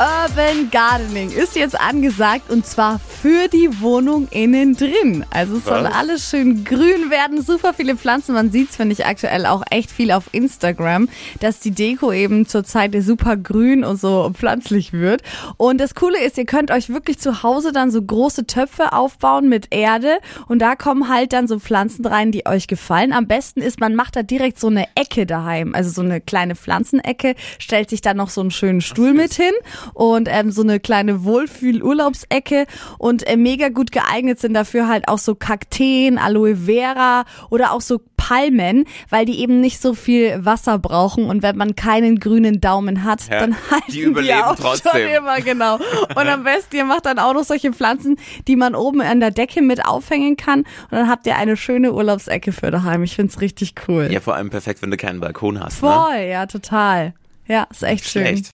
Urban Gardening ist jetzt angesagt, und zwar für die Wohnung innen drin. Also es soll alles schön grün werden, super viele Pflanzen. Man sieht es, finde ich, aktuell auch echt viel auf Instagram, dass die Deko eben zurzeit super grün und so pflanzlich wird. Und das Coole ist, ihr könnt euch wirklich zu Hause dann so große Töpfe aufbauen mit Erde, und da kommen halt dann so Pflanzen rein, die euch gefallen. Am besten ist, man macht da direkt so eine Ecke daheim, also so eine kleine Pflanzenecke, stellt sich dann noch so einen schönen Stuhl mit hin. Und so eine kleine Wohlfühl-Urlaubsecke, und mega gut geeignet sind dafür halt auch so Kakteen, Aloe Vera oder auch so Palmen, weil die eben nicht so viel Wasser brauchen, und wenn man keinen grünen Daumen hat, ja, dann halten die auch trotzdem. Schon immer, genau. Und am besten, ihr macht dann auch noch solche Pflanzen, die man oben an der Decke mit aufhängen kann, und dann habt ihr eine schöne Urlaubsecke für daheim. Ich find's richtig cool. Ja, vor allem perfekt, wenn du keinen Balkon hast. Voll, ne? Ja, total. Ja, ist echt schön. Schlecht.